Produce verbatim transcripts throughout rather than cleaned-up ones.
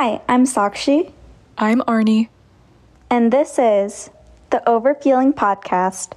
Hi, I'm Sakshi. I'm Arnie. And this is the Overfeeling Podcast.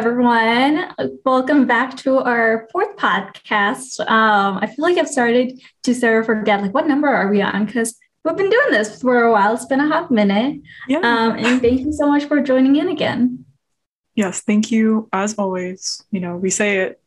Everyone, welcome back to our fourth podcast. Um, I feel like I've started to sort of forget, like, what number are we on? Because we've been doing this for a while. It's been a hot minute. Yeah. Um, and thank you so much for joining in again. Yes, thank you as always. You know, we say it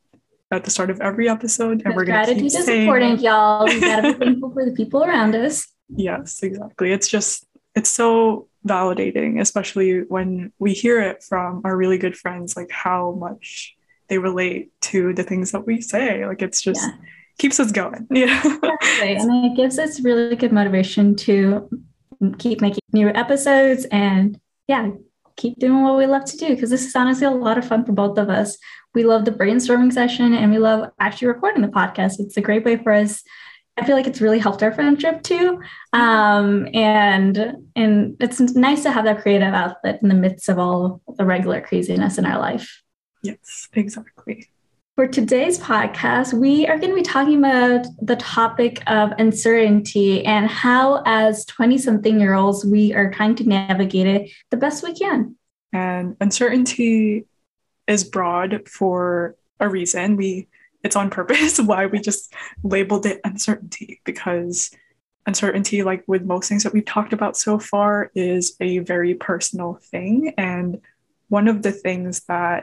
at the start of every episode, and we're going to keep saying. Gratitude is important, y'all. We got to be thankful for the people around us. Yes, exactly. It's just it's so. validating, especially when we hear it from our really good friends, like how much they relate to the things that we say. Like it's just yeah. keeps us going. Yeah. Exactly. And it gives us really good motivation to keep making new episodes and yeah, keep doing what we love to do. Cause this is honestly a lot of fun for both of us. We love the brainstorming session and we love actually recording the podcast. It's a great way for us. I feel like it's really helped our friendship too. Um, and and it's nice to have that creative outlet in the midst of all the regular craziness in our life. Yes, exactly. For today's podcast, we are going to be talking about the topic of uncertainty and how as twenty-something-year-olds, we are trying to navigate it the best we can. And uncertainty is broad for a reason. We It's on purpose why we just labeled it uncertainty, because uncertainty, like with most things that we've talked about so far, is a very personal thing. And one of the things that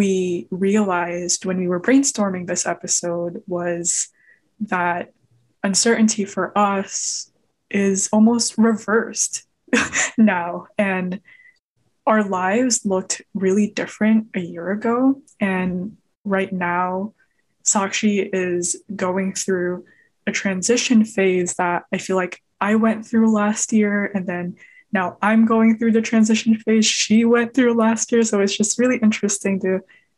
we realized when we were brainstorming this episode was that uncertainty for us is almost reversed now. And our lives looked really different a year ago. And right now, Sakshi is going through a transition phase that I feel like I went through last year, and then now I'm going through the transition phase she went through last year. So it's just really interesting to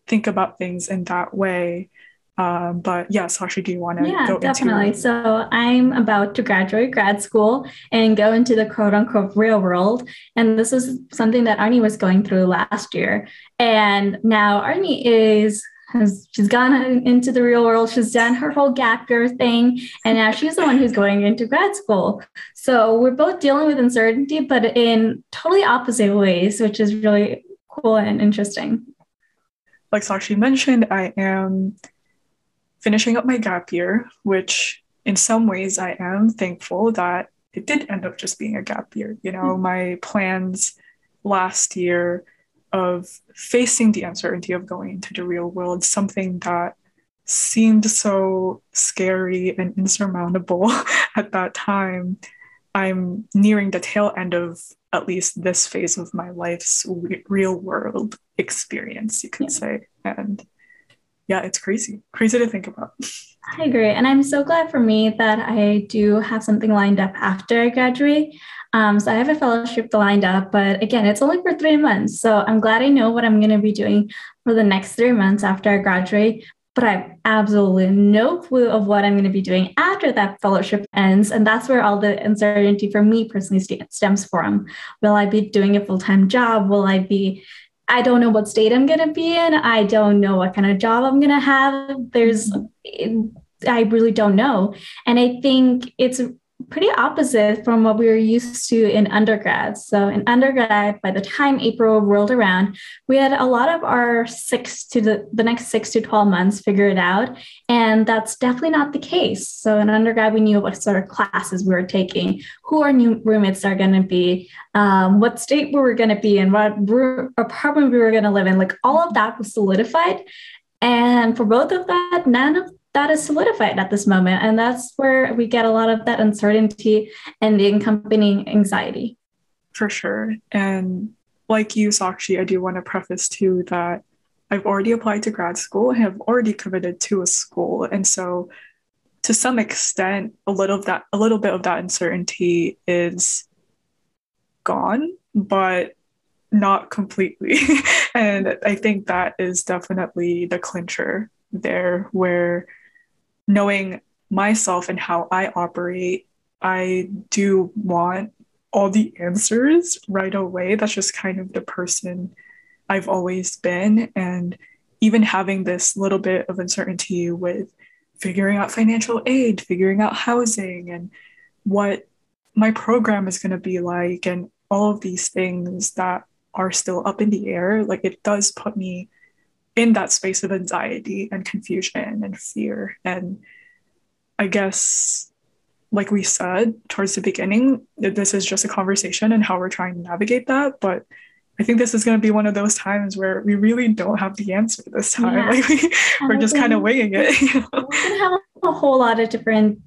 think about things in that way. Um, but yeah, Sakshi, do you want to yeah, go definitely. into? Yeah, definitely. So I'm about to graduate grad school and go into the quote unquote real world. And this is something that Arnie was going through last year. And now Arnie is... She's gone into the real world. She's done her whole gap year thing. And now she's the one who's going into grad school. So we're both dealing with uncertainty, but in totally opposite ways, which is really cool and interesting. Like Sakshi mentioned, I am finishing up my gap year, which in some ways I am thankful that it did end up just being a gap year. You know, mm-hmm. my plans last year of facing the uncertainty of going into the real world, something that seemed so scary and insurmountable at that time. I'm nearing the tail end of at least this phase of my life's re- real world experience, you could yeah. say. And yeah, it's crazy, crazy to think about. I agree. And I'm so glad for me that I do have something lined up after I graduate. Um, so I have a fellowship lined up, but again, it's only for three months. So I'm glad I know what I'm going to be doing for the next three months after I graduate, but I have absolutely no clue of what I'm going to be doing after that fellowship ends. And that's where all the uncertainty for me personally stems from. Will I be doing a full-time job? Will I be, I don't know what state I'm going to be in. I don't know what kind of job I'm going to have. There's, I really don't know. And I think it's pretty opposite from what we were used to in undergrad. So in undergrad, by the time April rolled around, we had a lot of our six to the, the next six to twelve months figured out. And that's definitely not the case. So in undergrad, we knew what sort of classes we were taking, who our new roommates are going to be, um, what state we were going to be in, what room, apartment we were going to live in. Like all of that was solidified. And for both of that, none of that is solidified at this moment. And that's where we get a lot of that uncertainty and the accompanying anxiety. For sure. And like you, Sakshi, I do want to preface too that I've already applied to grad school and have already committed to a school. And so to some extent, a little of that, a little bit of that uncertainty is gone, but not completely. And I think that is definitely the clincher there, where knowing myself and how I operate, I do want all the answers right away. That's just kind of the person I've always been. And even having this little bit of uncertainty with figuring out financial aid, figuring out housing, and what my program is going to be like, and all of these things that are still up in the air, like, it does put me in that space of anxiety and confusion and fear. And I guess, like we said towards the beginning, this is just a conversation and how we're trying to navigate that. But I think this is going to be one of those times where we really don't have the answer this time. Yeah. Like we, we're just kind of weighing it. You know? We're going to have a whole lot of different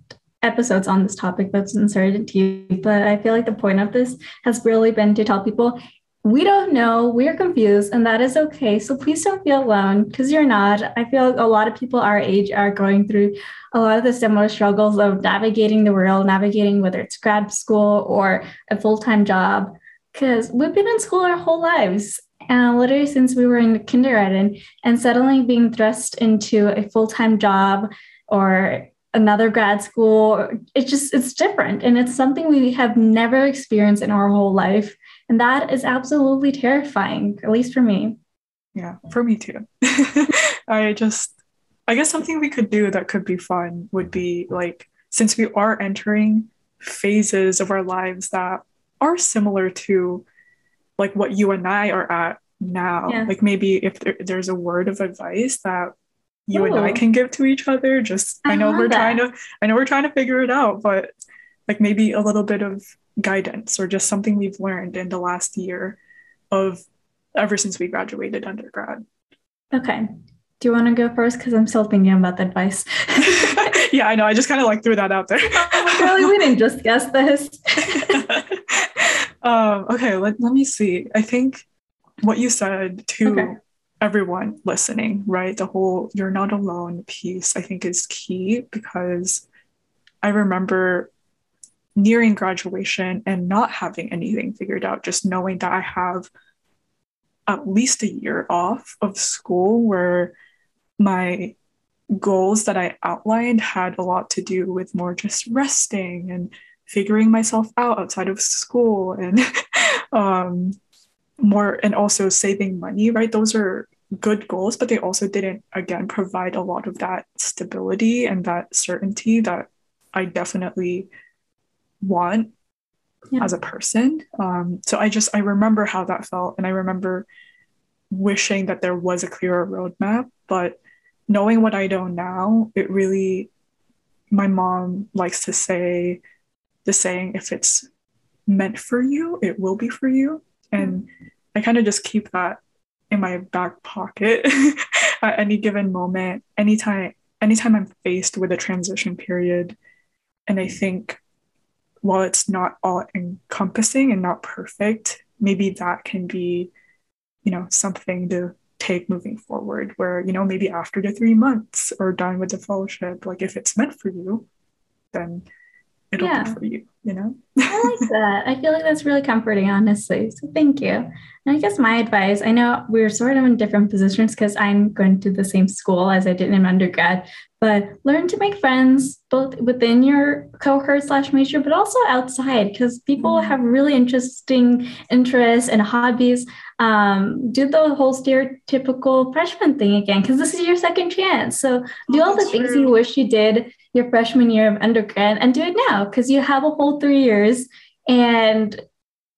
episodes on this topic that's uncertainty, but I feel like the point of this has really been to tell people, we don't know, we're confused, and that is okay. So please don't feel alone, because you're not. I feel like a lot of people our age are going through a lot of the similar struggles of navigating the world, navigating whether it's grad school or a full-time job, because we've been in school our whole lives, and literally since we were in kindergarten, and suddenly being thrust into a full-time job or another grad school, it's just, it's different. And it's something we have never experienced in our whole life. And that is absolutely terrifying, at least for me. Yeah, for me too. I just, I guess something we could do that could be fun would be, like, since we are entering phases of our lives that are similar to like what you and I are at now, yeah. Like maybe if there, there's a word of advice that you Ooh. And I can give to each other, just, I, I know we're that. trying to, I know we're trying to figure it out, but like maybe a little bit of guidance or just something we've learned in the last year of ever since we graduated undergrad. Okay. Do you want to go first? Because I'm still thinking about the advice. Yeah, I know. I just kind of like threw that out there. Really, we didn't just guess this. um, okay. Let, let me see. I think what you said to okay. everyone listening, right? The whole you're not alone piece, I think, is key, because I remember nearing graduation and not having anything figured out, just knowing that I have at least a year off of school, where my goals that I outlined had a lot to do with more just resting and figuring myself out outside of school, and um, more, and also saving money, right? Those are good goals, but they also didn't, again, provide a lot of that stability and that certainty that I definitely want yeah. as a person. Um, so I just, I remember how that felt. And I remember wishing that there was a clearer roadmap, but knowing what I know now, it really, my mom likes to say the saying, if it's meant for you, it will be for you. And mm-hmm. I kind of just keep that in my back pocket at any given moment, anytime, anytime I'm faced with a transition period. And I think while it's not all encompassing and not perfect, maybe that can be, you know, something to take moving forward, where, you know, maybe after the three months or done with the fellowship, like if it's meant for you, then it'll yeah. be for you, you know? I like that. I feel like that's really comforting, honestly. So thank you. And I guess my advice, I know we're sort of in different positions because I'm going to the same school as I did in undergrad, but learn to make friends both within your cohort slash major, but also outside, because people have really interesting interests and hobbies. Um, do the whole stereotypical freshman thing again, because this is your second chance. So do oh, all the things true. you wish you did your freshman year of undergrad, and do it now, because you have a whole three years, and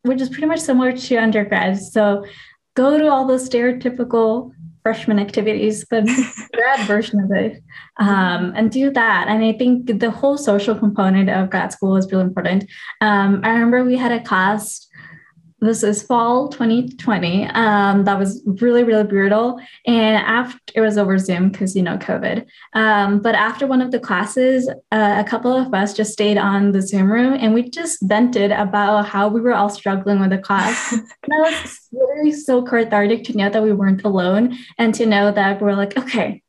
which is pretty much similar to undergrad. So go to all those stereotypical freshman activities, but grad version of it, um, and do that. And I think the whole social component of grad school is really important. Um, I remember we had a class, this is fall twenty twenty, um, that was really, really brutal. And after, it was over Zoom because, you know, COVID. Um, but after one of the classes, uh, a couple of us just stayed on the Zoom room, and we just vented about how we were all struggling with the class. And I was really so cathartic to know that we weren't alone, and to know that we're like, okay,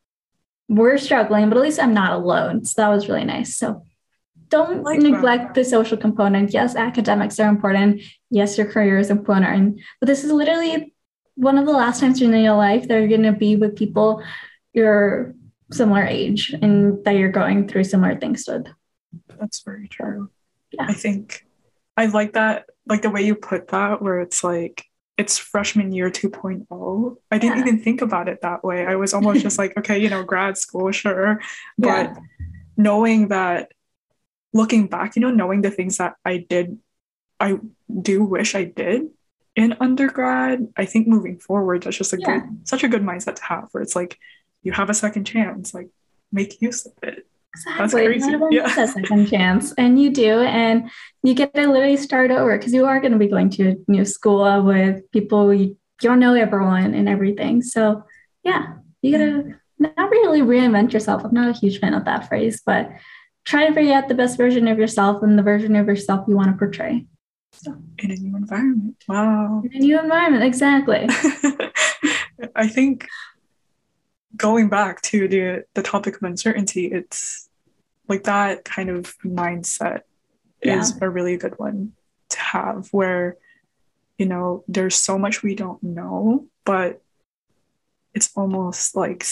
we're struggling, but at least I'm not alone. So that was really nice. So don't like neglect that. The social component. Yes, academics are important. Yes, your career is important. But this is literally one of the last times in your life that you're going to be with people your similar age and that you're going through similar things with. That's very true. Yeah. I think I like that, like the way you put that, where it's like, it's freshman year two point oh. I didn't yeah. even think about it that way. I was almost just like, okay, you know, grad school, sure. But yeah. knowing that, looking back, you know, knowing the things that I did, I do wish I did in undergrad, I think moving forward, that's just a yeah. good, such a good mindset to have, where it's like, you have a second chance, like make use of it. Exactly. That's crazy. Not yeah. a second chance, and you do, and you get to literally start over, because you are going to be going to a new school with people you don't know, everyone and everything. So yeah, you gotta not really reinvent yourself. I'm not a huge fan of that phrase, but try to figure out the best version of yourself and the version of yourself you want to portray. So in a new environment. Wow. In a new environment, exactly. I think going back to the the topic of uncertainty, it's like that kind of mindset yeah. is a really good one to have, where, you know, there's so much we don't know, but it's almost like